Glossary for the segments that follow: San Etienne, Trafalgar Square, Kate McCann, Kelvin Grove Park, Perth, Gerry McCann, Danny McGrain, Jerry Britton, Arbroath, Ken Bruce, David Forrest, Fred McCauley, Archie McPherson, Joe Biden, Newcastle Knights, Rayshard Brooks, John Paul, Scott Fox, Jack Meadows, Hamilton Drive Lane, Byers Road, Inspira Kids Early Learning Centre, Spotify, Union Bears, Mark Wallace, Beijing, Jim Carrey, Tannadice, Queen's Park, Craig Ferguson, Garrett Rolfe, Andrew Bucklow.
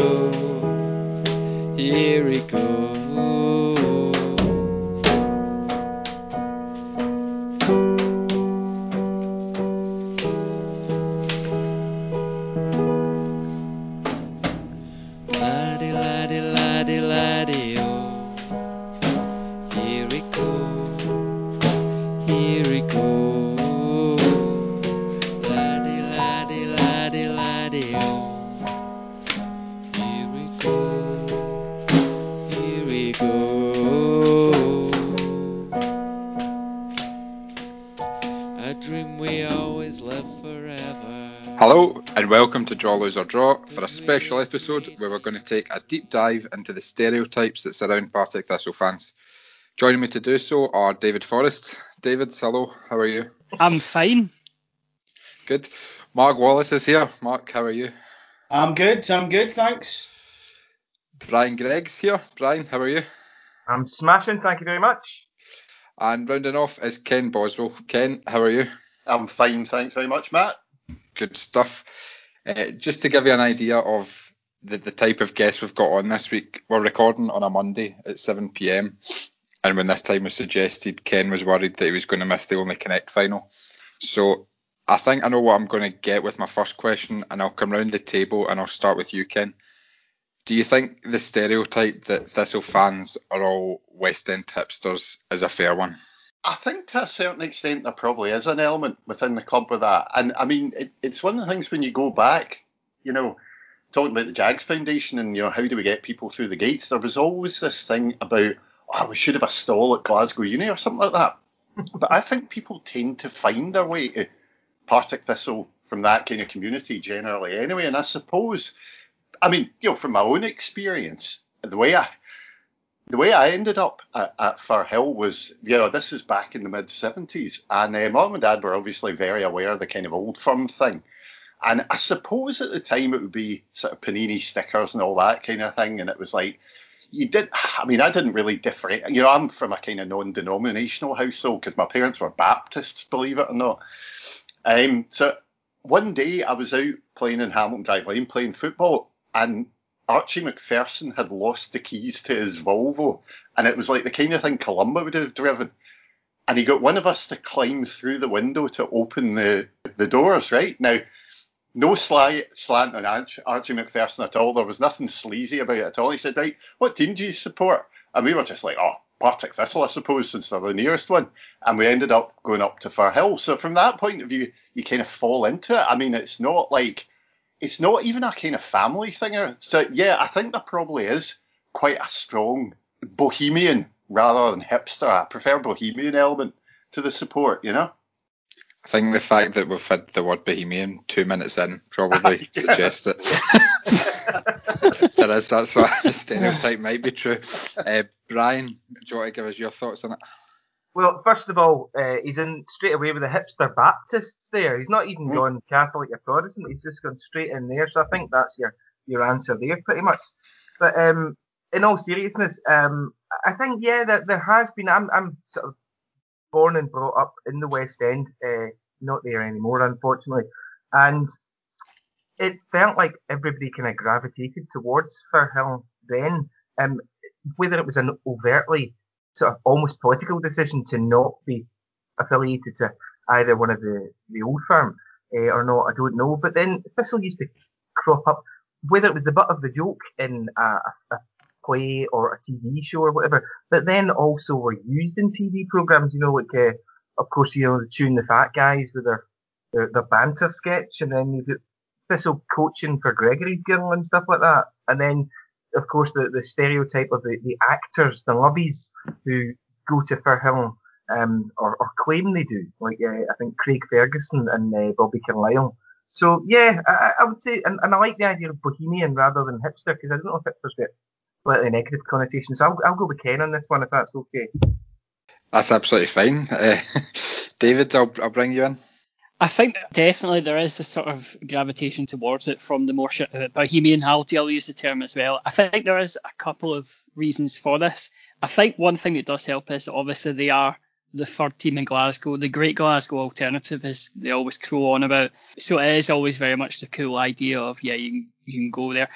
go, here we go. Welcome to Draw, Lose or Draw for a special episode where we're going to take a deep dive into the stereotypes that surround Partick Thistle fans. Joining me to do so are David Forrest. David, hello, how are you? I'm fine. Good. Mark Wallace is here. Mark, how are you? I'm good, thanks. Brian Gregg's here. Brian, how are you? I'm smashing, thank you very much. And rounding off is Ken Boswell. Ken, how are you? I'm fine, thanks very much, Matt. Good stuff. Just to give you an idea of the type of guests we've got on this week, we're recording on a Monday at 7 p.m. and when this time was suggested, Ken was worried that he was going to miss the Only Connect final. So I think I know what I'm going to get with my first question, and I'll come round the table and I'll start with you, Ken. Do you think the stereotype that Thistle fans are all West End hipsters is a fair one? I think to a certain extent there probably is an element within the club with that. And I mean, it's one of the things when you go back, you know, talking about the Jags Foundation and, you know, how do we get people through the gates? There was always this thing about, oh, we should have a stall at Glasgow Uni or something like that. But I think people tend to find their way to Partick Thistle from that kind of community generally anyway. And I suppose, I mean, you know, from my own experience, the way I ended up at Firhill was, you know, this is back in the mid-70s, and Mum and Dad were obviously very aware of the kind of Old Firm thing. And I suppose at the time it would be sort of Panini stickers and all that kind of thing, and it was like, I didn't really differentiate. You know, I'm from a kind of non-denominational household because my parents were Baptists, believe it or not. So one day I was out playing in Hamilton Drive Lane, playing football, and Archie McPherson had lost the keys to his Volvo, and it was like the kind of thing Columbo would have driven. And he got one of us to climb through the window to open the doors, right? Now, no slant on Archie McPherson at all. There was nothing sleazy about it at all. He said, right, what team do you support? And we were just like, oh, Partick Thistle, I suppose, since they're the nearest one. And we ended up going up to Firhill. So from that point of view, you kind of fall into it. I mean, it's not even a kind of family thing. So, yeah, I think there probably is quite a strong bohemian rather than hipster. I prefer bohemian element to the support, you know? I think the fact that we've had the word bohemian 2 minutes in probably suggests that there is that sort of stereotype might be true. Brian, do you want to give us your thoughts on it? Well, first of all, he's in straight away with the hipster Baptists there. He's not even gone Catholic or Protestant. He's just gone straight in there. So I think that's your answer there, pretty much. But in all seriousness, I think, yeah, that there has been... I'm sort of born and brought up in the West End, not there anymore, unfortunately. And it felt like everybody kind of gravitated towards Firhill then, whether it was an overtly sort of almost political decision to not be affiliated to either one of the Old Firm or not, I don't know. But then Thistle used to crop up, whether it was the butt of the joke in a play or a TV show or whatever, but then also were used in TV programmes, you know, like, of course, you know, the Tune the Fat Guys with their banter sketch, and then you get Thistle coaching for Gregory's Girl and stuff like that. And then, of course, the stereotype of the actors, the lovies who go to Firhill or claim they do, like I think Craig Ferguson and Bobby Carlyle. So, yeah, I would say, and I like the idea of bohemian rather than hipster, because I don't know if hipsters get slightly negative connotations. So I'll go with Ken on this one, if that's okay. That's absolutely fine. David, I'll bring you in. I think definitely there is this sort of gravitation towards it from the more bohemianality, I'll use the term as well. I think there is a couple of reasons for this. I think one thing that does help is that obviously they are the third team in Glasgow. The Great Glasgow Alternative, as they always crow on about. So it is always very much the cool idea of, yeah, you can go there.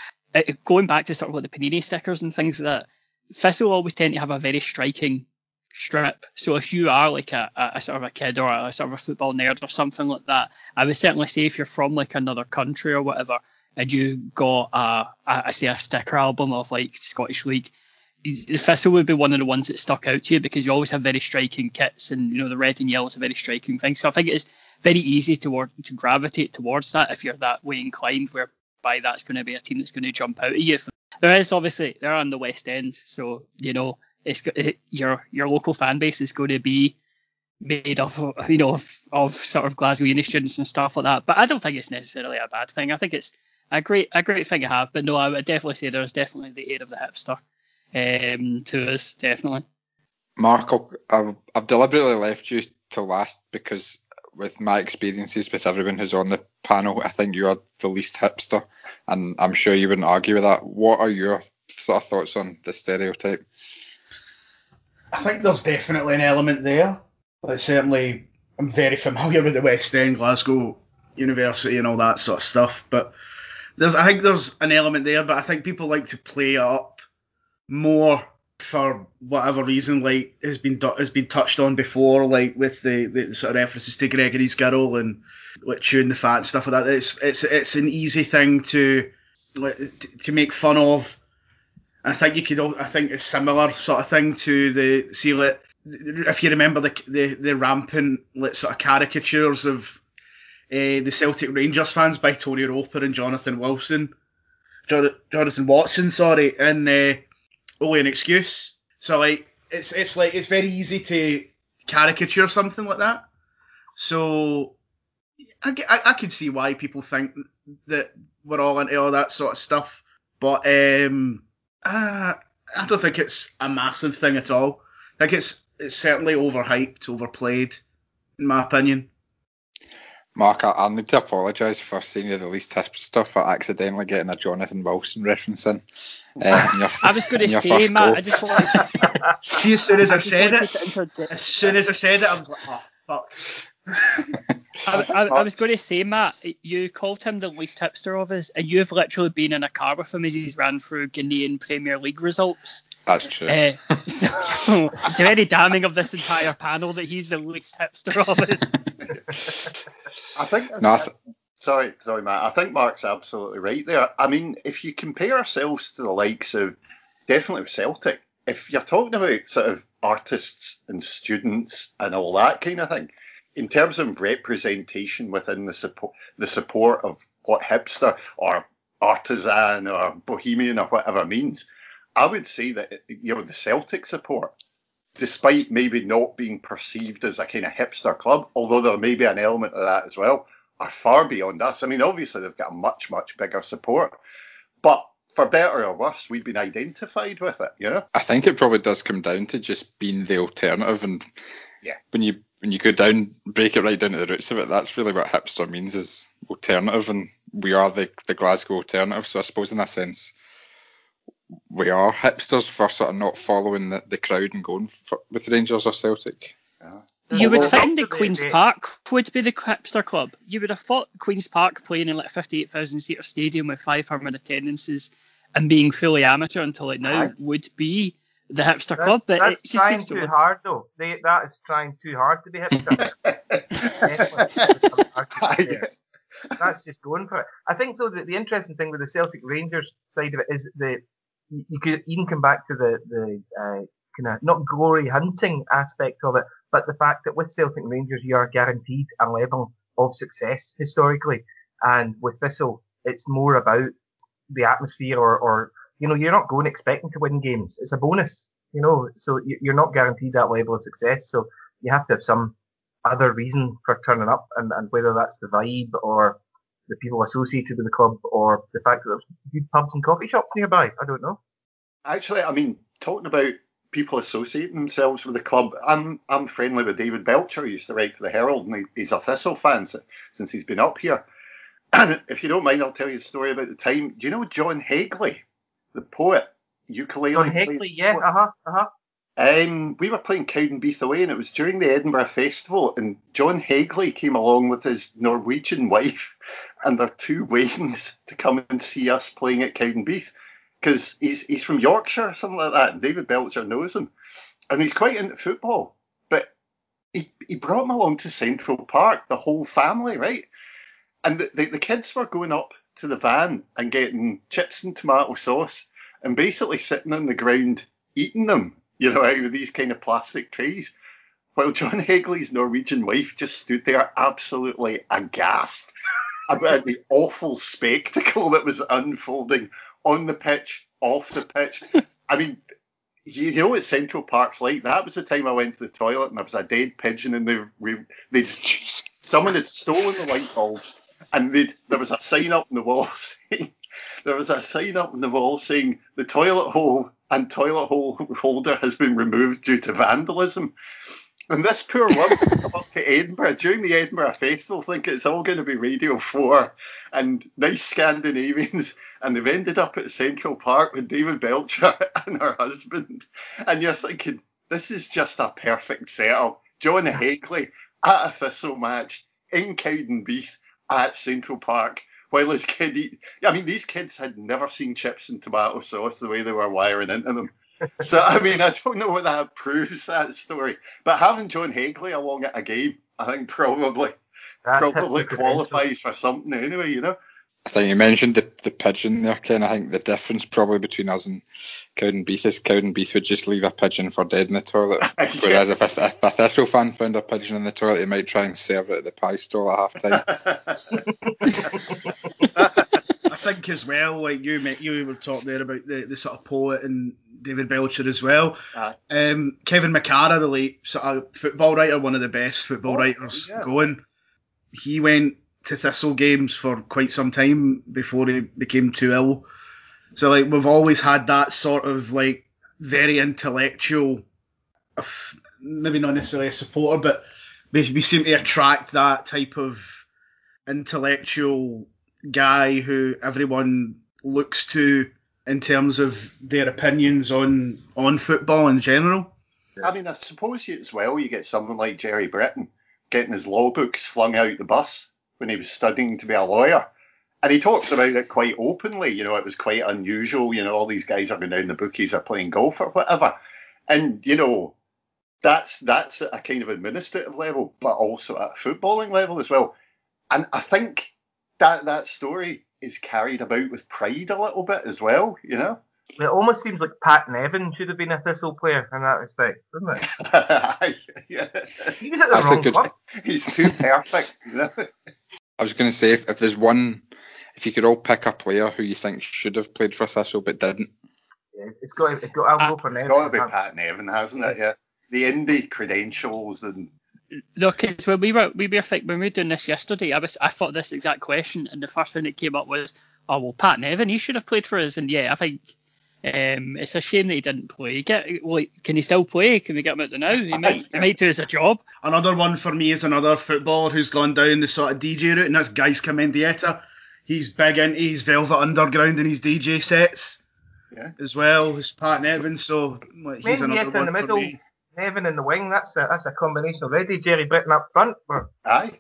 going back to sort of like the Panini stickers and things like that, Thistle always tend to have a very striking strip. So if you are like a sort of a kid or a sort of a football nerd or something like that, I would certainly say if you're from like another country or whatever and you got a sticker album of like Scottish League, Thistle would be one of the ones that stuck out to you because you always have very striking kits, and you know the red and yellow is a very striking thing. So I think it is very easy to gravitate towards that if you're that way inclined, whereby that's going to be a team that's going to jump out at you. There is obviously, they're on the West End, so you know your local fan base is going to be made up of, you know, of sort of Glasgow Uni students and stuff like that. But I don't think it's necessarily a bad thing. I think it's a great thing to have. But no, I would definitely say there's definitely the aid of the hipster to us, definitely. Mark, I've deliberately left you to last because with my experiences with everyone who's on the panel, I think you are the least hipster, and I'm sure you wouldn't argue with that. What are your sort of thoughts on the stereotype? I think there's definitely an element there. But certainly, I'm very familiar with the West End, Glasgow University and all that sort of stuff. But I think there's an element there, but I think people like to play it up more for whatever reason, like has been touched on before, like with the sort of references to Gregory's Girl and like Tune the Fat and stuff like that. It's an easy thing to make fun of. I think it's similar sort of thing to if you remember the rampant like sort of caricatures of the Celtic Rangers fans by Tony Roper and Jonathan Watson, and Only an Excuse. So like it's very easy to caricature something like that. So I can see why people think that we're all into all that sort of stuff, but I don't think it's a massive thing at all. I think it's certainly overhyped, overplayed, in my opinion. Mark, I need to apologise for saying you're the least hipster for accidentally getting a Jonathan Wilson reference in. I was going to say, Matt, goal. I just wanted to... See, as soon as I said it, I was like, oh, fuck. I was going to say, Matt, you called him the least hipster of us, and you've literally been in a car with him as he's ran through Guinean Premier League results. That's true. So very damning of this entire panel that he's the least hipster of us. I think. No, sorry, Matt. I think Mark's absolutely right there. I mean, if you compare ourselves to the likes of definitely Celtic, if you're talking about sort of artists and students and all that kind of thing, in terms of representation within the support of what hipster or artisan or bohemian or whatever means, I would say that, you know, the Celtic support, despite maybe not being perceived as a kind of hipster club, although there may be an element of that as well, are far beyond us. I mean, obviously, they've got a much, much bigger support. But for better or worse, we've been identified with it, you know? I think it probably does come down to just being the alternative. And yeah, when you go down, break it right down to the roots of it, that's really what hipster means, is alternative. And we are the Glasgow alternative. So I suppose in that sense, we are hipsters for sort of not following the crowd and going with Rangers or Celtic. Yeah. You would think that Queen's Park would be the hipster club. You would have thought Queen's Park playing in like a 58,000-seater stadium with 500 attendances and being fully amateur until it now would be the hipster club. But that's it just trying seems too hard, though. That is trying too hard to be hipster. That's just going for it. I think, though, that the interesting thing with the Celtic Rangers side of it is that you could even come back to the kind of not glory hunting aspect of it, but the fact that with Celtic Rangers you are guaranteed a level of success historically, and with Thistle it's more about the atmosphere or you know, you're not going expecting to win games. It's a bonus, you know, so you're not guaranteed that level of success. So you have to have some other reason for turning up, and whether that's the vibe or the people associated with the club or the fact that there's good pubs and coffee shops nearby. I don't know. Actually, I mean, talking about people associating themselves with the club, I'm friendly with David Belcher, who used to write for the Herald, and he's a Thistle fan since he's been up here. And if you don't mind, I'll tell you a story about the time. Do you know John Hegley, the poet? Ukulele. John Hegley, yeah, uh-huh, uh-huh. We were playing Cowdenbeath away, and it was during the Edinburgh Festival, and John Hegley came along with his Norwegian wife and their two wains to come and see us playing at Cowdenbeath, because he's from Yorkshire or something like that. David Belcher knows him, and he's quite into football, but he brought him along to Central Park, the whole family, right? And the kids were going up to the van and getting chips and tomato sauce and basically sitting on the ground eating them, you know, out of these kind of plastic trays, while John Hegley's Norwegian wife just stood there absolutely aghast about the awful spectacle that was unfolding on the pitch, off the pitch. I mean, you know what Central Park's like. That was the time I went to the toilet and there was a dead pigeon, and someone had stolen the light bulbs, and there was a sign up on the wall saying, the toilet hole and toilet hole holder has been removed due to vandalism. And this poor woman came up to Edinburgh during the Edinburgh Festival thinking it's all going to be Radio 4 and nice Scandinavians, and they've ended up at Central Park with David Belcher and her husband. And you're thinking, this is just a perfect setup. John Hegley at a Thistle match in Cowdenbeath at Central Park, while his kid these kids had never seen chips and tomato sauce the way they were wiring into them. So, I mean, I don't know what that proves, that story. But having John Hegley along at a game, I think probably qualifies for something anyway, you know. I think you mentioned the pigeon there, Ken. I think the difference probably between us and Cowdenbeath is Cowdenbeath would just leave a pigeon for dead in the toilet. Yeah. Whereas if a Thistle fan found a pigeon in the toilet, they might try and serve it at the pie stall at half-time. I think as well, like you were talking there about the sort of poet and David Belcher as well. Kevin McCara, the late sort of football writer, one of the best football writers going, he went to Thistle games for quite some time before he became too ill. So like we've always had that sort of like very intellectual, maybe not necessarily a supporter, but we seem to attract that type of intellectual guy who everyone looks to in terms of their opinions on football in general. I mean, I suppose as well you get someone like Jerry Britton getting his law books flung out the bus when he was studying to be a lawyer. And he talks about it quite openly. You know, it was quite unusual. You know, all these guys are going down the bookies, are playing golf or whatever. And, you know, that's at a kind of administrative level, but also at a footballing level as well. And I think that story is carried about with pride a little bit as well, you know. It almost seems like Pat Nevin should have been a Thistle player in that respect, doesn't it? Yeah. He's at the wrong club. He's too perfect, you know. I was going to say, if there's one, if you could all pick a player who you think should have played for Thistle but didn't. Yeah, it's got to be Pat Nevin, hasn't it? Yeah. The indie credentials and... No, because when we were doing this yesterday, I thought this exact question, and the first thing that came up was, oh well, Pat Nevin, he should have played for us, and yeah, I think it's a shame that he didn't play. Can he still play? Can we get him out there now? He might do us a job. Another one for me is another footballer who's gone down the sort of DJ route, and that's Gijs Kamendieta. He's big into his Velvet Underground and his DJ sets as well as Pat Nevin, so like, he's another one in the middle. For me. Nevin in the wing, that's a combination already. Jerry Britton up front. Aye.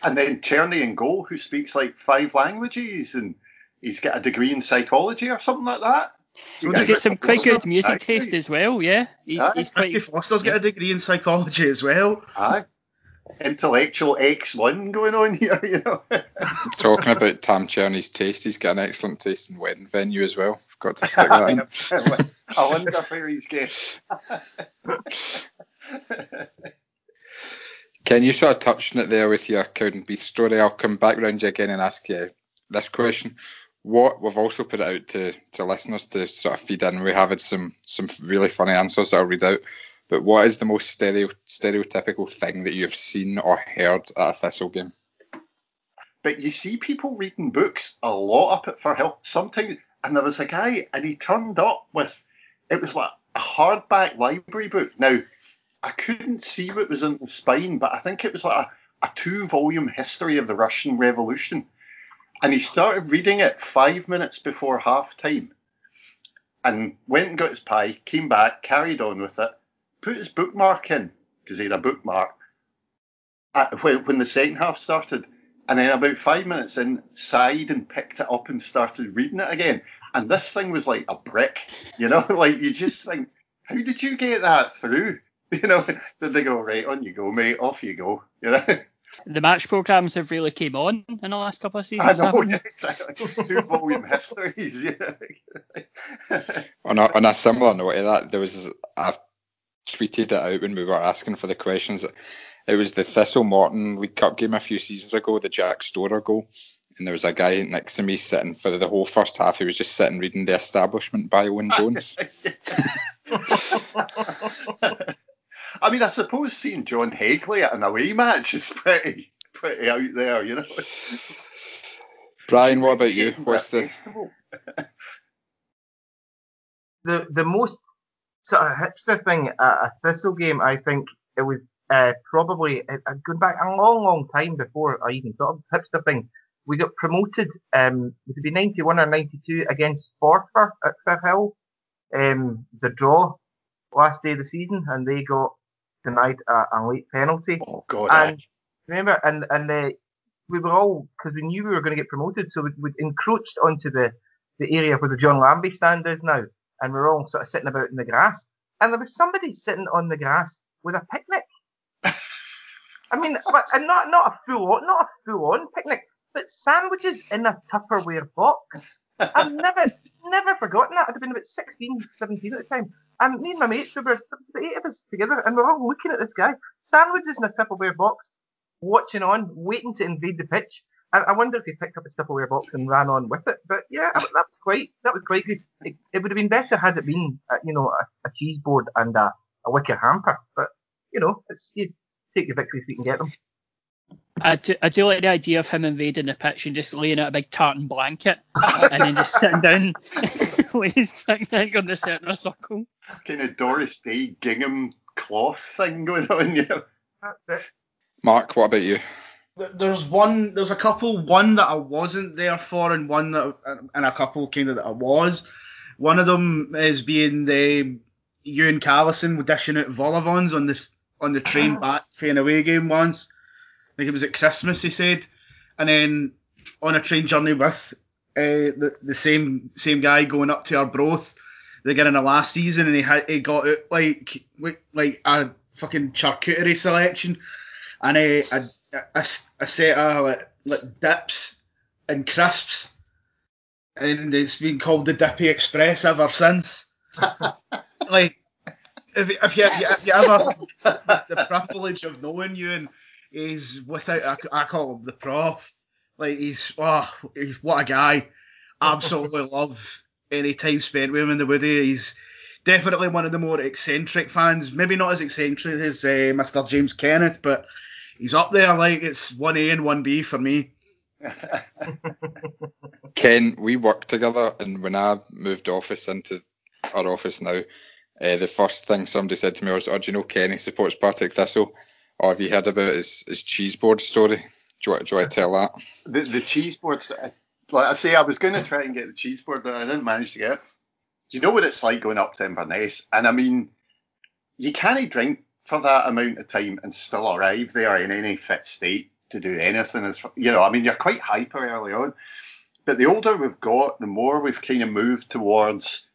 And then Czerny in goal, who speaks like 5 languages, and he's got a degree in psychology or something like that. He's got some quite good music taste as well, yeah. He's quite... Foster's got a degree in psychology as well. Aye. Intellectual X1 going on here, you know. Talking about Tam Czerny's taste, he's got an excellent taste in wedding venue as well. I've got to stick that in. I wonder where he's going. Ken, you sort of touched on it there with your Cowdenbeath story. I'll come back round you again and ask you this question. What we've also put it out to listeners to sort of feed in. We have had some really funny answers that I'll read out. But what is the most stereotypical thing that you've seen or heard at a Thistle game? But you see people reading books a lot up at Firhill. Sometimes, and there was a guy, and he turned up with, it was like a hardback library book. Now, I couldn't see what was in the spine, but I think it was like a 2-volume history of the Russian Revolution. And he started reading it 5 minutes before half time and went and got his pie, came back, carried on with it. put his bookmark in, because he had a bookmark, when the second half started. And then about 5 minutes in, sighed and picked it up and started reading it again. And this thing was like a brick, you know? Like, you just think, how did you get that through? You know, did they go, right, on you go, mate, off you go, you know? The match programmes have really came on in the last couple of seasons. I know, yeah, exactly. Two volume histories, yeah. On a similar note to that, there was, I've tweeted it out when we were asking for the questions. It was the Thistle Morton League Cup game a few seasons ago, the Jack Storer goal, and there was a guy next to me sitting for the whole first half. He was just sitting reading The Establishment by Owen Jones. I mean, I suppose seeing John Hegley at an away match is pretty out there, you know. Brian, what about you? What's the most sort of hipster thing at a Thistle game? I think it was probably going back a long, long time before I even thought of the hipster thing. We got promoted, it would be 91 or 92 against Forfar at Firhill. The draw last day of the season, and they got denied a late penalty. Oh God! And remember, and we were all, because we knew we were going to get promoted, so we encroached onto the area where the John Lambie stand is now, and we were all sort of sitting about in the grass, and there was somebody sitting on the grass with a picnic. I mean, and not a full on picnic, but sandwiches in a Tupperware box. I've never forgotten that. I'd have been about 16, 17 at the time. And me and my mates, there were about 8 of us together, and we're all looking at this guy, sandwiches in a Tupperware box, watching on, waiting to invade the pitch. And I wonder if he picked up his Tupperware box and ran on with it. But yeah, that was quite good. It would have been better had it been, a cheese board and a wicker hamper. But you know, you take your victories if you can get them. I do like the idea of him invading the pitch and just laying out a big tartan blanket and then just sitting down laying his picnic on the centre circle. Kind of Doris Day gingham cloth thing going on, yeah. That's it. Mark, what about you? There's a couple, one that I wasn't there for and one that, and a couple kind of that I was. One of them is being Ewan Callison dishing out volivons on the train back for an away game once. I think it was at Christmas, he said, and then on a train journey with the same guy going up to Arbroath, they got in the last season, and he got out like a fucking charcuterie selection and a set of like dips and crisps, and it's been called the Dippy Express ever since. Like if you ever the privilege of knowing you and. He's without, I call him the prof. Like, he's what a guy. Absolutely love any time spent with him in the Woody. He's definitely one of the more eccentric fans. Maybe not as eccentric as Mr. James Kenneth, but he's up there. Like, it's 1A and 1B for me. Ken, we worked together, and when I moved office into our office now, the first thing somebody said to me was, "Oh, do you know Ken? He supports Partick Thistle. Oh, have you heard about his cheese board story? Do you want to tell that?" The cheese board, like I say, I was going to try and get the cheese board that I didn't manage to get. Do you know what it's like going up to Inverness? And I mean, you can't drink for that amount of time and still arrive there in any fit state to do anything. You're quite hyper early on. But the older we've got, the more we've kind of moved towards,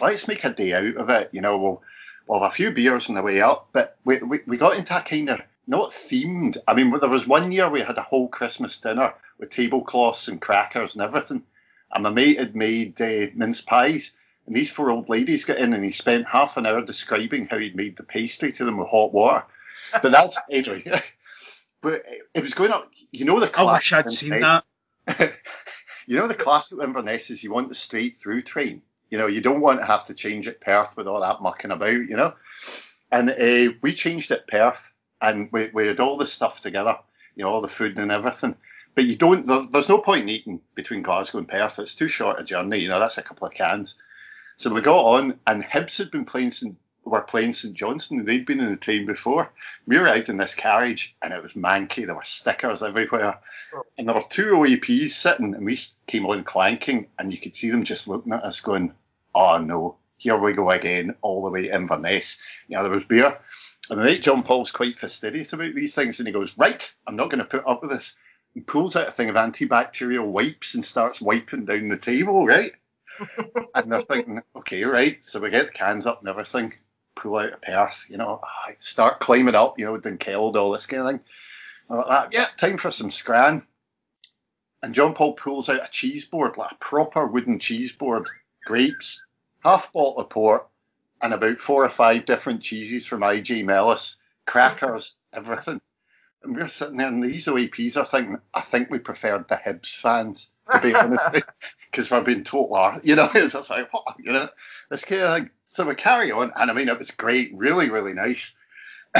let's make a day out of it. You know, we'll have a few beers on the way up, but we got into a kind of not themed. I mean, there was one year we had a whole Christmas dinner with tablecloths and crackers and everything. And my mate had made mince pies, and these 4 old ladies got in, and he spent half an hour describing how he'd made the pastry to them with hot water. But that's anyway. But it was going up. You know the classic. I wish I'd seen that. You know the classic of Inverness is you want the straight through train. You know, you don't want to have to change at Perth with all that mucking about, you know. And we changed at Perth, and we had all the stuff together, you know, all the food and everything. But you don't, there's no point in eating between Glasgow and Perth. It's too short a journey, you know, that's a couple of cans. So we got on, and Hibs had been playing St. Johnston, and they'd been in the train before. We were out in this carriage, and it was manky. There were stickers everywhere. And there were 2 OEPs sitting, and we came on clanking, and you could see them just looking at us going, "Oh no, here we go again, all the way to Inverness. You know, there was beer. And I think John Paul's quite fastidious about these things, and he goes, right, I'm not going to put up with this. And pulls out a thing of antibacterial wipes and starts wiping down the table, right? And they're thinking, okay, right, so we get the cans up and everything, pull out of Perth, you know, start climbing up, you know, Dunkeld, all this kind of thing. And I'm like, yeah, time for some scran. And John Paul pulls out a cheese board, like a proper wooden cheese board, grapes, half bottle of port, and about 4 or 5 different cheeses from I.J. Mellis, crackers, everything. And we're sitting there, and these OAPs are thinking, I think we preferred the Hibs fans, to be honest, because we've been total, you know, it's just like, what, you know, this kind of thing. So we carry on, and I mean, it was great, really, really nice.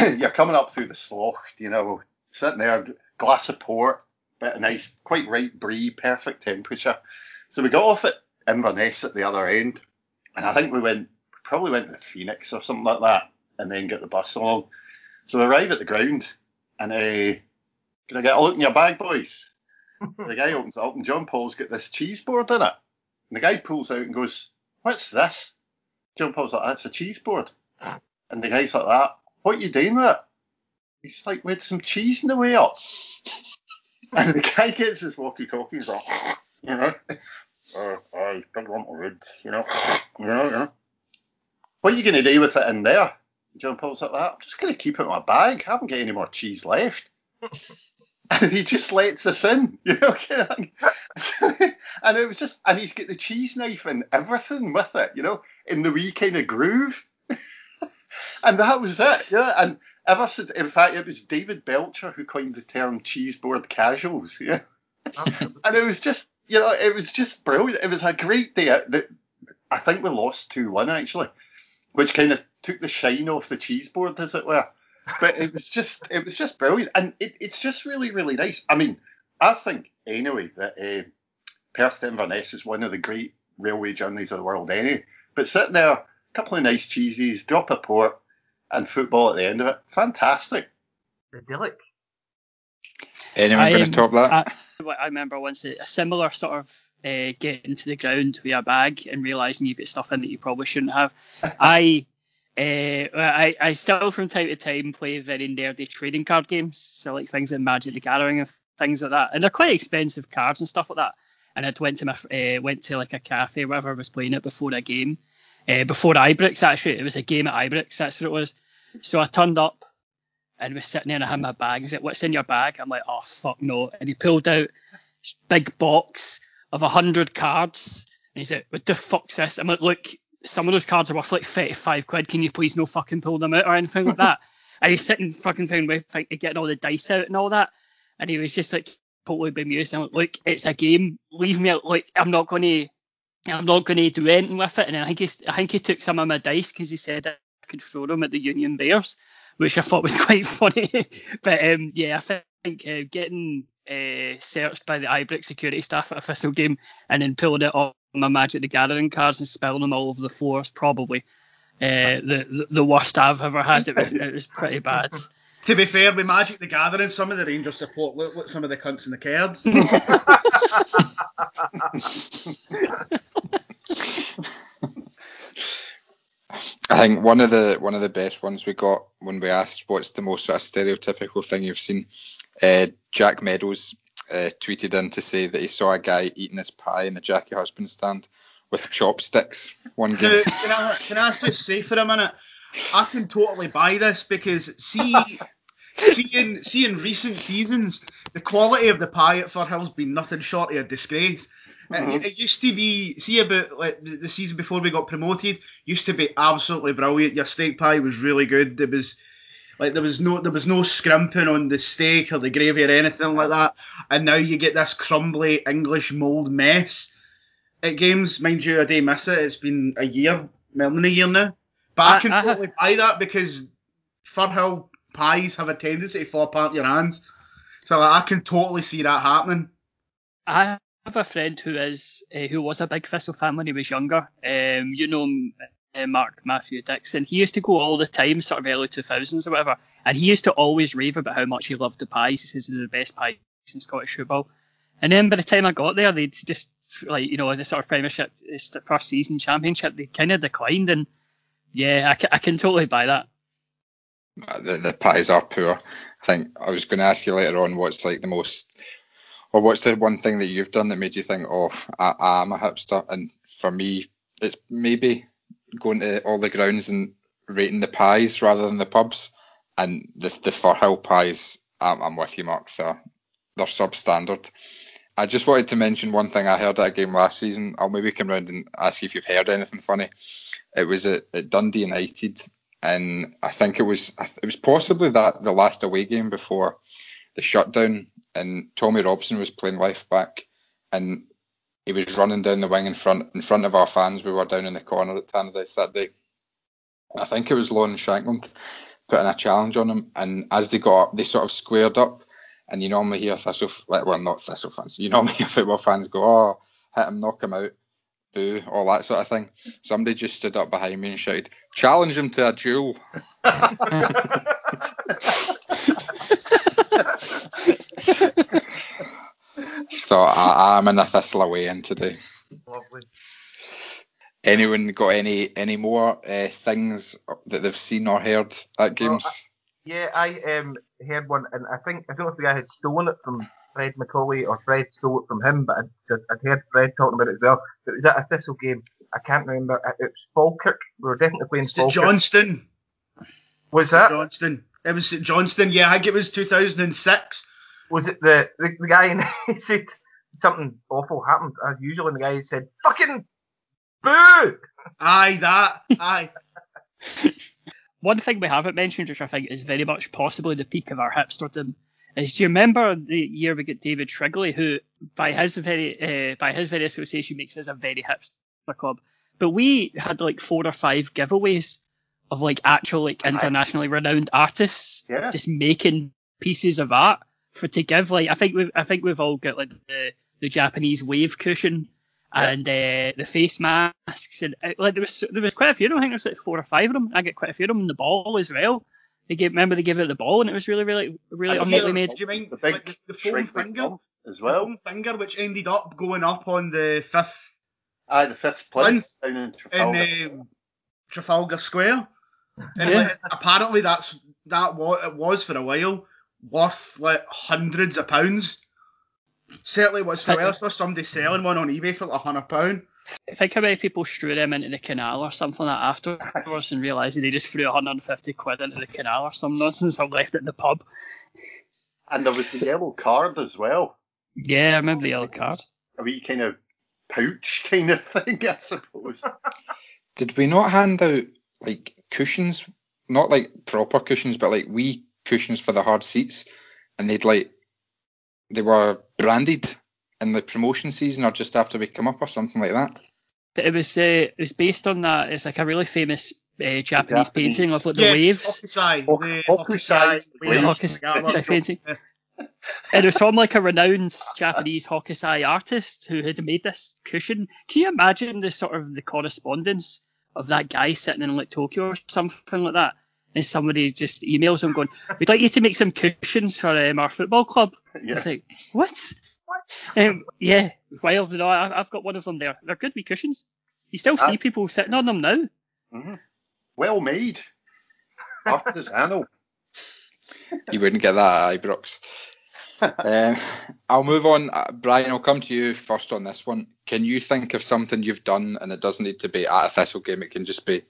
You're coming up through the slough, you know, sitting there, glass of port, bit of nice, quite right brie, perfect temperature. So we got off at Inverness at the other end, and I think we probably went to the Phoenix or something like that, and then get the bus along. So we arrive at the ground, and can I get a look in your bag, boys? The guy opens it up, and John Paul's got this cheese board in it. And the guy pulls out and goes, what's this? John Paul's like, that's a cheese board. And the guy's like, that, what are you doing with it? He's like, we had some cheese on the way up. And the guy gets his walkie-talkie, he's like, you know, I don't want my wood, you know. What are you going to do with it in there? John Paul's like, that, I'm just going to keep it in my bag. I haven't got any more cheese left. And he just lets us in, you know. And it was just, and he's got the cheese knife and everything with it, you know, in the wee kind of groove. And that was it, yeah. You know? And ever since, in fact, it was David Belcher who coined the term cheese board casuals, yeah. And it was just, you know, it was just brilliant. It was a great day. I think we lost 2-1 actually, which kind of took the shine off the cheese board, as it were. But it was just brilliant, and it's just really, really nice. I mean, I think anyway that Perth to Inverness is one of the great railway journeys of the world, anyway. But sitting there, a couple of nice cheeses, drop of port, and football at the end of it, fantastic. Idyllic. Anyone going to top that? I remember once a similar sort of getting to the ground with a bag and realising you've got stuff in that you probably shouldn't have. I still from time to time play very nerdy trading card games, so like things like Magic: The Gathering and things like that, and they're quite expensive cards and stuff like that. And I'd went to like a cafe or whatever, I was playing it before a game, before Ibrox actually. It was a game at Ibrox, that's what it was. So I turned up and was sitting there and I had my bag. He said, what's in your bag? I'm like, oh fuck no. And he pulled out this big box of 100 cards and he said, what the fuck's this? I'm like, look, some of those cards are worth like 35 quid. Can you please no fucking pull them out or anything like that? And he's sitting fucking getting all the dice out and all that. And he was just like totally bemused. I'm like, look, it's a game. Leave me out. Like, I'm not going to do anything with it. And I think he took some of my dice because he said I could throw them at the Union Bears, which I thought was quite funny. But yeah, I think getting searched by the Ibrox security staff at a Thistle game and then pulling it off my Magic: The Gathering cards and spilling them all over the floor is probably the worst I've ever had. It was pretty bad. To be fair, with Magic: The Gathering, some of the Rangers support look like some of the cunts in the cards. I think one of the best ones we got when we asked what's the most sort of stereotypical thing you've seen. Jack Meadows tweeted in to say that he saw a guy eating his pie in the Jackie Husband stand with chopsticks one game. Can I just say for a minute, I can totally buy this because seeing recent seasons, the quality of the pie at Firhill's been nothing short of a disgrace. Mm-hmm. It used to be, about like the season before we got promoted, used to be absolutely brilliant. Your steak pie was really good. It was. Like there was no scrimping on the steak or the gravy or anything like that, and now you get this crumbly English mould mess at games. Mind you, I do miss it. It's been a year, more than a year now. But I can totally buy that because Firhill pies have a tendency to fall apart your hands, so like, I can totally see that happening. I have a friend who was a big Thistle fan when he was younger. You know. Mark Matthew Dixon, he used to go all the time, sort of early 2000s or whatever, and he used to always rave about how much he loved the pies. He says they're the best pies in Scottish football. And then by the time I got there, they'd just like, you know, the sort of Premiership, it's the first season Championship, they kind of declined, and yeah, I can totally buy that. The patties are poor. I think I was going to ask you later on what's like the most, or what's the one thing that you've done that made you think, oh, I'm a hipster, and for me, it's maybe going to all the grounds and rating the pies rather than the pubs, and the Firhill pies, I'm with you, Mark, they're substandard. I just wanted to mention one thing I heard at a game last season. I'll maybe come round and ask you if you've heard anything funny. It was at Dundee United, and I think it was possibly that the last away game before the shutdown, and Tommy Robson was playing left back, and he was running down the wing in front of our fans. We were down in the corner at Tannadice that day. And I think it was Lauren Shankland putting a challenge on him, and as they got up, they sort of squared up. And you normally hear football fans go, oh, hit him, knock him out, boo, all that sort of thing. Somebody just stood up behind me and shouted, challenge him to a duel. So I'm in a Thistle away in today. Lovely. Anyone got any more things that they've seen or heard at games? I heard one, and I don't know if the guy had stolen it from Fred McCauley or Fred stole it from him, but I'd heard Fred talking about it as well. It was at a Thistle game. I can't remember. It was Falkirk. We were definitely playing Falkirk. Johnston. What's that? Johnston. It was at Johnston. Yeah, I think it was 2006. Was it the guy, and he said something awful happened as usual, and the guy said, fucking boo! Aye, that. Aye. One thing we haven't mentioned, which I think is very much possibly the peak of our hipsterdom, is do you remember the year we got David Shrigley, who by his very association makes us a very hipster club? But we had like 4 or 5 giveaways of like actual like internationally renowned artists just making pieces of art to give. Like I think we've all got like the Japanese wave cushion. Yeah. And the face masks, and there was quite a few of them. I think there was like 4 or 5 of them. I got quite a few of them, and the ball as well. They gave it the ball, and it was really neatly made. Do you mind the foam finger as well? The foam finger, which ended up going up on the fifth. Aye, the fifth place down in Trafalgar. In Trafalgar Square. And apparently that's what it was for a while, worth like hundreds of pounds. Certainly was for us, or somebody selling one on eBay for like £100. I think how many people threw them into the canal or something like that afterwards and realised they just threw 150 quid into the canal or some nonsense or left it in the pub. And there was the yellow card as well. Yeah, I remember the yellow card. A wee kind of pouch kind of thing, I suppose. Did we not hand out like cushions? Not like proper cushions, but like wee cushions for the hard seats, and they'd like. They were branded in the promotion season or just after we come up or something like that. It was based on that. It's like a really famous Japanese painting of like the waves. Hokusai painting. And it was from like a renowned Japanese Hokusai artist who had made this cushion. Can you imagine the sort of the correspondence of that guy sitting in like Tokyo or something like that? And somebody just emails him going, we'd like you to make some cushions for our football club. Yeah. It's like, what? Yeah, well, no, I've got one of them there. They're good wee cushions. You still see people sitting on them now. Mm-hmm. Well made. Artisanal. You wouldn't get that at Ibrox. I'll move on. Brian, I'll come to you first on this one. Can you think of something you've done, and it doesn't need to be at a Thistle game, it can just be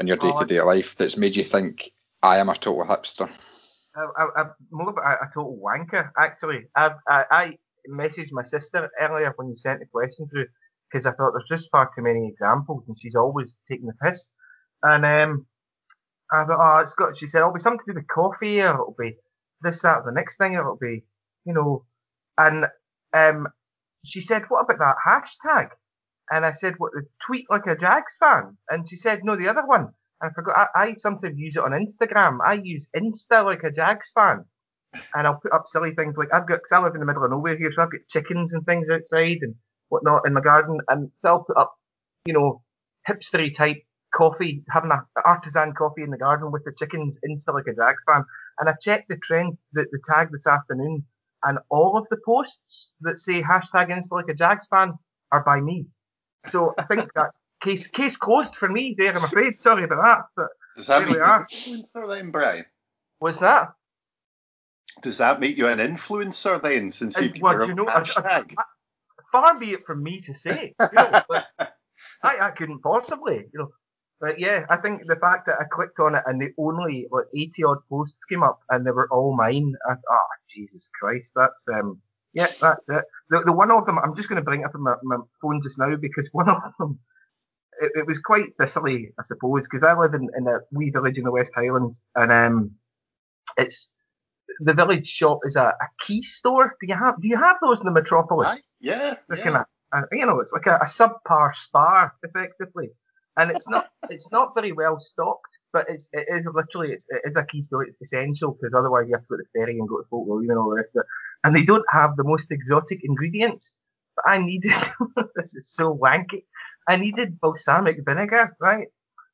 in your day-to-day life that's made you think I am a total hipster? I'm more of a total wanker, actually. I messaged my sister earlier when you sent the question through because I thought there's just far too many examples, and she's always taking the piss. And I thought, she said, it'll be something to do with coffee, or it'll be this, that, or the next thing, or it'll be, you know. And she said, what about that hashtag? And I said, what, the tweet like a Jags fan? And she said, no, the other one. And I forgot, I sometimes use it on Instagram. I use Insta like a Jags fan. And I'll put up silly things like, because I live in the middle of nowhere here, so I've got chickens and things outside and whatnot in my garden. And so I'll put up, you know, hipstery type coffee, having an artisan coffee in the garden with the chickens, Insta like a Jags fan. And I checked the trend, the tag this afternoon, and all of the posts that say hashtag Insta like a Jags fan are by me. So I think that's case closed for me there, I'm afraid. Sorry about that. But does that mean you're an influencer then, Brian? What's that? Does that make you an influencer then, since you've been around hashtag? Far be it from me to say. You know, like, I couldn't possibly. You know. But yeah, I think the fact that I clicked on it and the only 80-odd posts came up and they were all mine. Jesus Christ, that's... yeah, that's it. The one of them, I'm just going to bring up on my phone just now because one of them, it was quite thistly, I suppose, because I live in a wee village in the West Highlands and it's... The village shop is a key store. Do you have those in the metropolis? Yeah. It's like a subpar Spar, effectively, and it's not very well stocked, but it is a key store. It's essential because otherwise you have to go to the ferry and go to Folkwell and all the rest of it. And they don't have the most exotic ingredients. But I needed this is so wanky. I needed balsamic vinegar, right?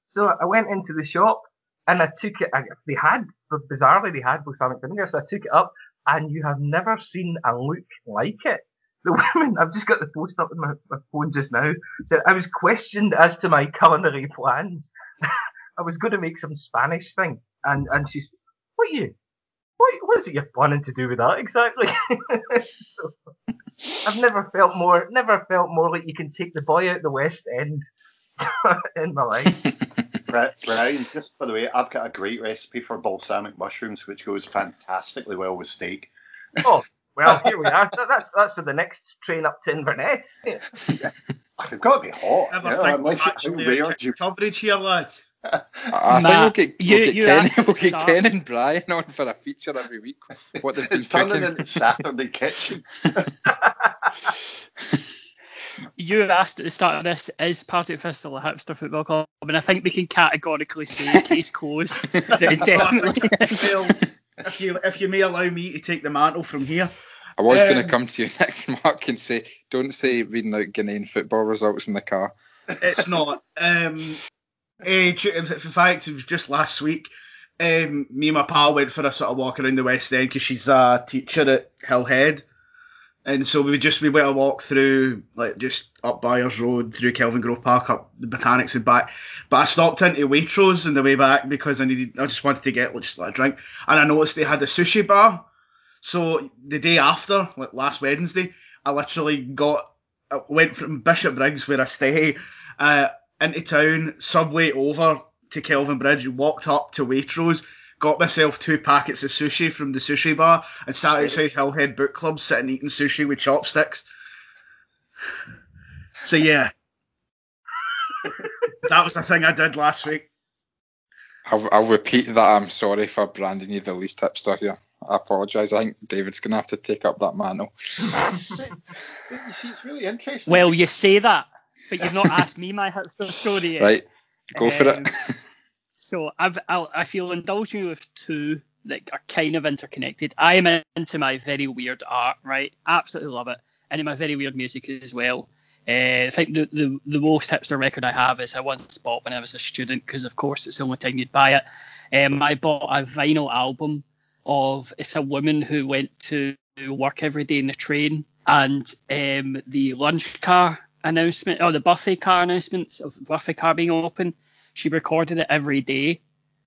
So I went into the shop. And I took it, they had balsamic vinegar, so I took it up, and you have never seen a look like it. The woman, I've just got the post up on my phone just now, said, I was questioned as to my culinary plans. I was going to make some Spanish thing. And she's, what is it you're planning to do with that exactly? So, I've never felt more like you can take the boy out the West End in my life. Brian, just by the way, I've got a great recipe for balsamic mushrooms, which goes fantastically well with steak. Oh, well, here we are. That's for the next train up to Inverness. They've got to be hot. Coverage here, lads. I think we'll get Ken and Brian on for a feature every week. What they've been turning into Saturday Kitchen. You asked at the start of this, is Partick Thistle a hipster football club? I mean, I think we can categorically say case closed. Definitely. If you may allow me to take the mantle from here. I was going to come to you next, Mark, and say, don't say reading out Ghanaian football results in the car. It's not. In fact, it was just last week. Me and my pal went for a sort of walk around the West End because she's a teacher at Hillhead. And so we went a walk through, like, just up Byers Road, through Kelvin Grove Park, up the Botanics and back. But I stopped into Waitrose on the way back because I just wanted to get just like a drink. And I noticed they had a sushi bar. So the day after, like last Wednesday, I went from Bishop Briggs, where I stay, into town, subway over to Kelvin Bridge, walked up to Waitrose, got myself 2 packets of sushi from the sushi bar and sat outside Hillhead Book Club sitting eating sushi with chopsticks. So, yeah. That was the thing I did last week. I'll repeat that. I'm sorry for branding you the least hipster here. I apologise. I think David's going to have to take up that mantle. But you see, it's really interesting. Well, you say that, but you've not asked me my hipster story yet. Right, go for it. So I feel indulging you with 2 that are kind of interconnected. I am into my very weird art, right? Absolutely love it. And in my very weird music as well. I think the most hipster record I have is I once bought when I was a student, because of course it's the only time you'd buy it. I bought a vinyl album of, it's a woman who went to work every day in the train, and the lunch car announcement, or the buffet car announcements of the buffet car being open. She recorded it every day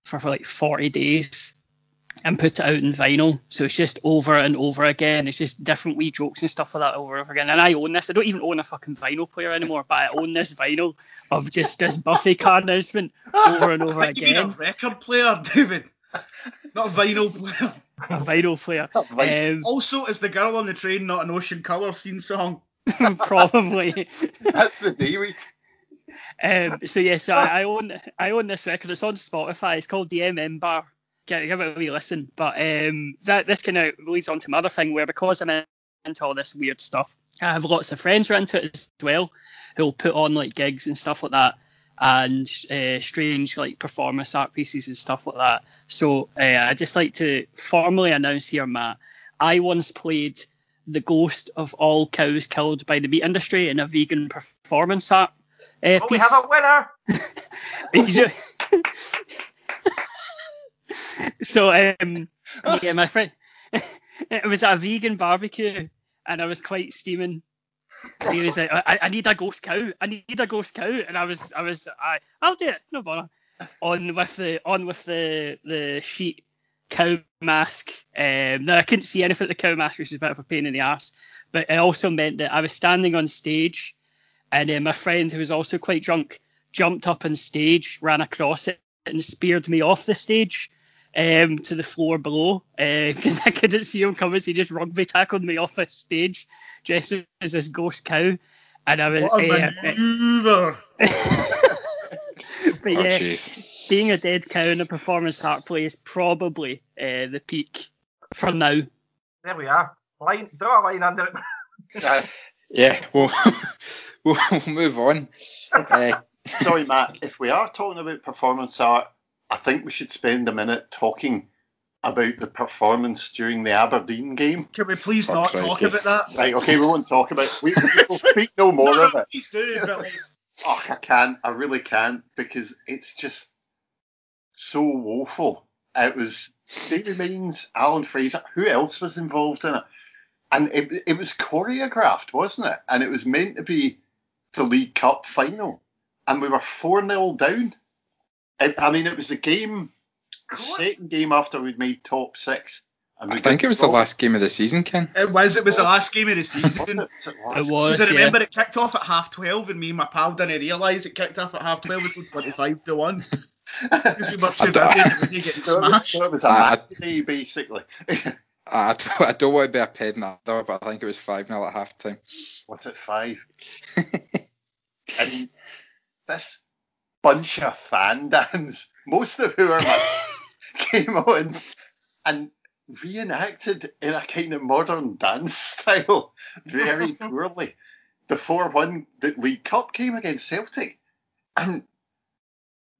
for like 40 days and put it out in vinyl. So it's just over and over again. It's just different wee jokes and stuff like that over and over again. And I own this. I don't even own a fucking vinyl player anymore, but I own this vinyl of just this buffet car announcement over and over again. You mean a record player, David? Not a vinyl player. A vinyl player. Also, is the girl on the train not an Ocean Colour Scene song? Probably. That's the day we... I own this record. It's on Spotify. It's called the MM Bar. Give it a wee listen. But this kind of leads on to my other thing, where because I'm into all this weird stuff, I have lots of friends who are into it as well, who'll put on like gigs and stuff like that, and strange like performance art pieces and stuff like that. So I just like to formally announce here, Matt, I once played the ghost of all cows killed by the meat industry in a vegan performance art. We have a winner. So yeah, my friend, it was a vegan barbecue, and I was quite steaming, And he was like, I need a ghost cow. I need a ghost cow. And I'll do it. No bother. On with the sheet cow mask. Now I couldn't see anything at the cow mask, which was a bit of a pain in the arse. But it also meant that I was standing on stage, and my friend, who was also quite drunk, jumped up on stage, ran across it, and speared me off the stage to the floor below, because I couldn't see him coming, so he just rugby tackled me off the stage, dressed as this ghost cow. And I was, what a maneuver! But yeah, being a dead cow in a performance art play is probably the peak for now. There we are. Draw a line under it. Yeah, we'll move on. Sorry, Matt, if we are talking about performance art, I think we should spend a minute talking about the performance during the Aberdeen game. Can we please not talk about that? Right, okay, we won't talk about it. We'll speak no more of it. Please do, but... Oh, I can't. I really can't, because it's just so woeful. It was David Means, Alan Fraser, who else was involved in it? And it was choreographed, wasn't it? And it was meant to be the League Cup final. And we were 4-0 down. I mean, it was a game, the second game after we'd made top six. And I think it was the last game of the season, Ken. It was the last game of the season. It was. Because I remember it kicked off at 12:30, and me and my pal didn't realise it kicked off at 12:30. It was 25-1. Because we were too busy getting smashed. It was a match, basically. I don't want to be a pedant, but I think it was 5-0 at half time. Was it 5? I mean, this bunch of fan bands, most of who are came on and reenacted in a kind of modern dance style very poorly the 4-1 that League Cup game against Celtic. And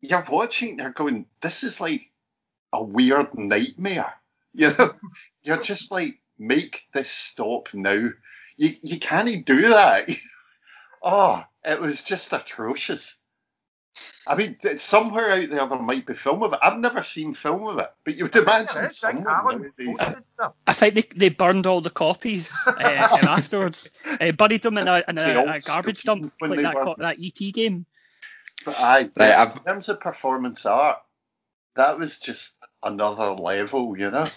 you're watching, they're going, this is like a weird nightmare. You know, you're just like, make this stop now. You can't do that. Oh, it was just atrocious. I mean, somewhere out there might be film of it. I've never seen film of it, but you would imagine someone. I think they burned all the copies afterwards, buried them in a garbage dump, like that ET game. But in terms of performance art, that was just another level, you know.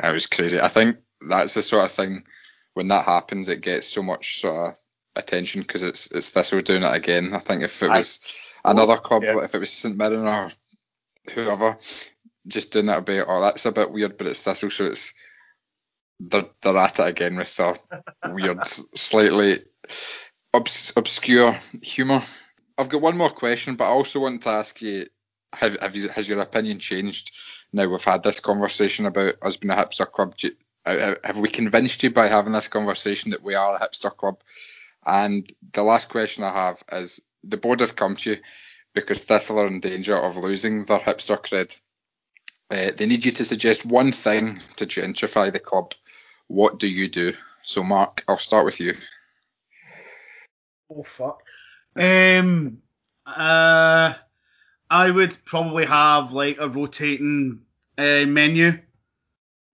That was crazy. I think that's the sort of thing, when that happens, it gets so much sort of attention, because it's Thistle doing it again. I think if it was another club, yeah, if it was St Mirren or whoever, just doing that would be, oh, that's a bit weird, but it's Thistle, so it's they're at it again with their weird, slightly obscure humour. I've got one more question, but I also want to ask you, has your opinion changed now we've had this conversation about us being a hipster club? Have we convinced you by having this conversation that we are a hipster club? And the last question I have is, the board have come to you because Thistle are in danger of losing their hipster cred. They need you to suggest one thing to gentrify the club. What do you do? So, Mark, I'll start with you. Oh, fuck. I would probably have like a rotating menu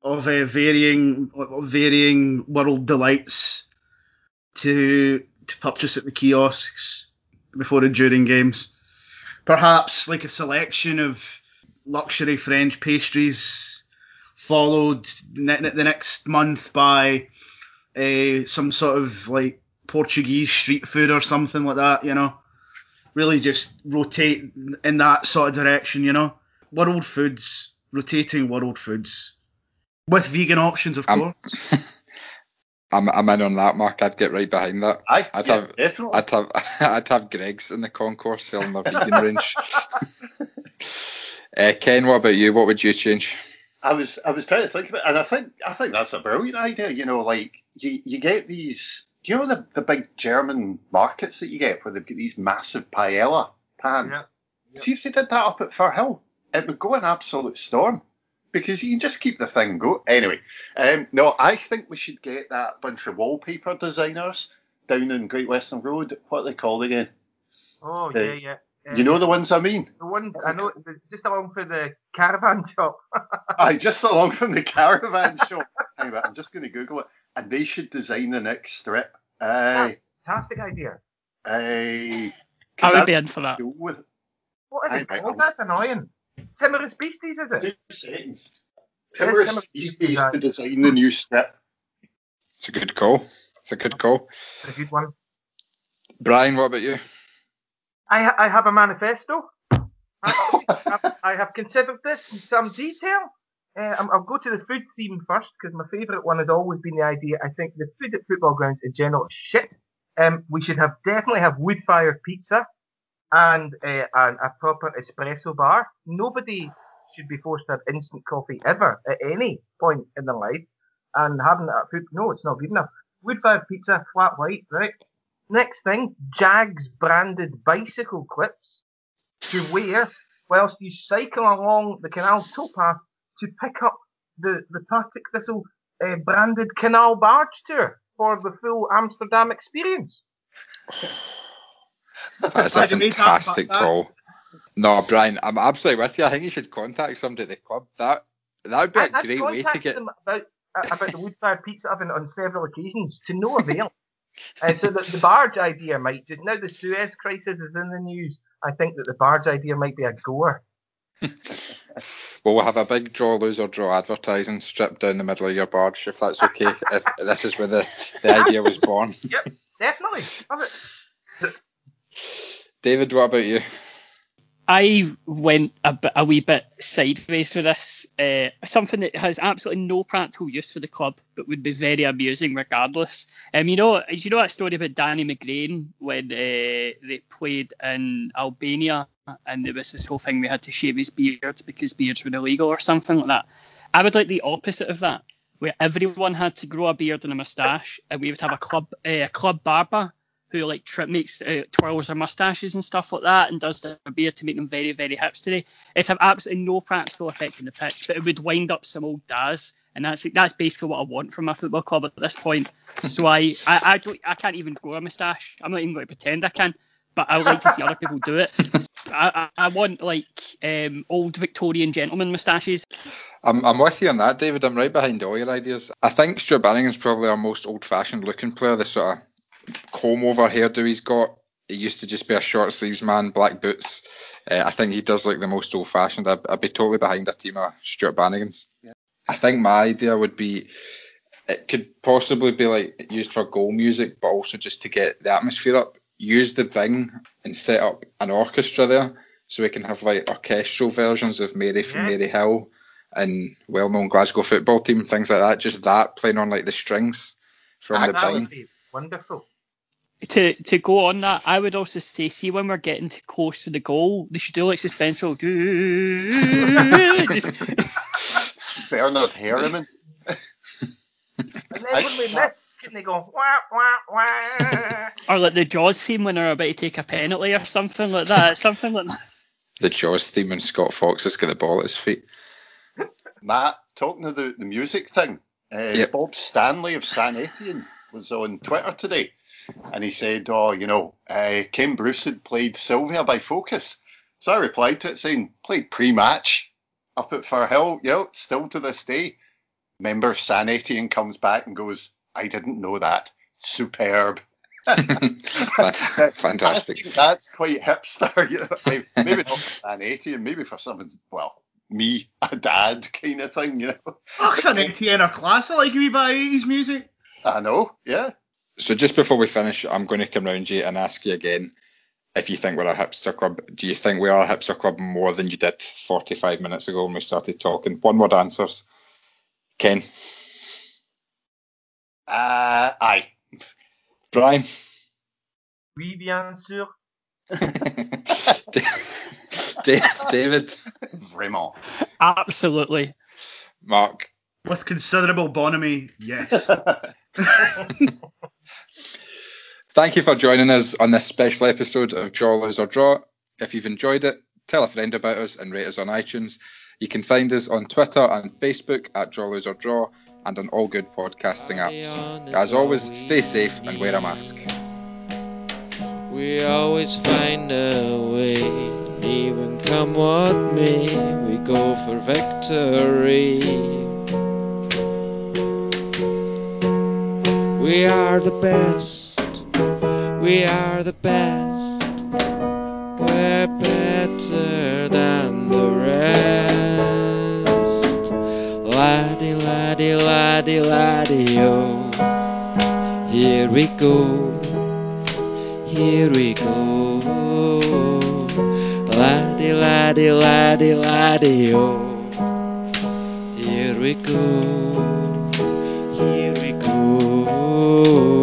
of varying world delights to purchase at the kiosks before and during games. Perhaps like a selection of luxury French pastries, followed the next month by some sort of like Portuguese street food or something like that, you know. Really just rotate in that sort of direction, you know. World foods, rotating world foods. With vegan options, of course. I'm in on that, Mark. I'd get right behind that. I'd have Greg's in the concourse selling their vegan range. Ken, what about you? What would you change? I was trying to think about it, and I think that's a brilliant idea. You know, like you get these, you know, the big German markets that you get where they've got these massive paella pans. Yeah. Yep. See if they did that up at Firhill, it would go an absolute storm. Because you can just keep the thing going. Anyway, no, I think we should get that bunch of wallpaper designers down in Great Western Road. What are they called again? Oh, yeah. You know the ones I mean? The ones I know, just along from the caravan shop. Just along from the caravan shop. Anyway, I'm just going to Google it. and they should design the next strip. Fantastic idea. I would be in for that. What is it called? That's annoying. Timorous Beasties, is it? 2 seconds. Timorous Beasties to design the new strip. It's a good call. It's a good one. Brian, what about you? I have a manifesto. I have considered this in some detail. I'll go to the food theme first, because my favourite one has always been the idea. I think the food at football grounds in general is shit. We should definitely have wood-fired pizza and a proper espresso bar. Nobody should be forced to have instant coffee ever at any point in their life. And having that food, no, it's not good enough. Wood-fired pizza, flat white, right? Next thing, Jags branded bicycle clips to wear whilst you cycle along the canal towpath to pick up the Partick Thistle branded canal barge tour for the full Amsterdam experience. That's a fantastic call. No, Brian, I'm absolutely with you. I think you should contact somebody at the club. That would be a great way to get... about the wood-fired pizza oven on several occasions, to no avail. So the barge idea might just... Now the Suez crisis is in the news, I think that the barge idea might be a goer. Well, we'll have a big draw, lose or draw advertising strip down the middle of your barge, if that's okay, if this is where the idea was born. Yep, definitely. Love it. David, what about you? I went a wee bit sideways for this. Something that has absolutely no practical use for the club, but would be very amusing regardless. You know that story about Danny McGrain when they played in Albania and there was this whole thing they had to shave his beard because beards were illegal or something like that? I would like the opposite of that, where everyone had to grow a beard and a moustache, and we would have a club barber who twirls their moustaches and stuff like that and does their beard to make them very, very hipstery. It'd have absolutely no practical effect on the pitch, but it would wind up some old Daz, and that's basically what I want from my football club at this point. So I can't even grow a moustache. I'm not even going to pretend I can, but I would like to see other people do it. I want old Victorian gentleman moustaches. I'm with you on that, David. I'm right behind all your ideas. I think Stuart Bannigan's probably our most old-fashioned looking player, this sort of comb over hairdo he's got. He used to just be a short sleeves man, black boots. I think he does look the most old fashioned. I'd be totally behind a team of Stuart Bannigans. Yeah. I think my idea would be, it could possibly be used for goal music, but also just to get the atmosphere up. Use the Bing and set up an orchestra there, so we can have orchestral versions of Mary from Mary Hill and well-known Glasgow football team, things like that. Just that playing on the strings from the Bing. Would be wonderful. To go on that, I would also say, when we're getting too close to the goal, they should do suspenseful. Bernard Herrmann. And then when we miss, can they go wah wah wah? Or the Jaws theme when they're about to take a penalty or something like that. The Jaws theme when Scott Fox has got the ball at his feet. Matt, talking of the music thing, Bob Stanley of San Etienne was on Twitter today. And he said, Ken Bruce had played Sylvia by Focus. So I replied to it saying, played pre-match up at Firhill. Still to this day. Member San Etienne comes back and goes, I didn't know that. Superb. Fantastic. That's quite hipster. Maybe not for San Etienne, maybe for someone, me, a dad kind of thing. San Etienne are class. I like you by 80s music. I know, yeah. So just before we finish, I'm going to come round you and ask you again if you think we're a hipster club. Do you think we are a hipster club more than you did 45 minutes ago when we started talking? One word answers. Ken? Aye. Brian? Oui, bien sûr. David? Vraiment. Absolutely. Mark? With considerable bonhomie, yes. Thank you for joining us on this special episode of Draw, Lose or Draw. If you've enjoyed it, tell a friend about us and rate us on iTunes. You can find us on Twitter and Facebook at Draw, Lose or Draw and on all good podcasting apps. As always, stay safe and wear a mask. We always find a way, and even come what may, we go for victory. are the best. We are the best. We're better than the rest. Laddie, laddie, laddie, laddie, oh. Here we go. Here we go. Laddie, laddie, laddie, laddie, oh. Here we go. Here we go.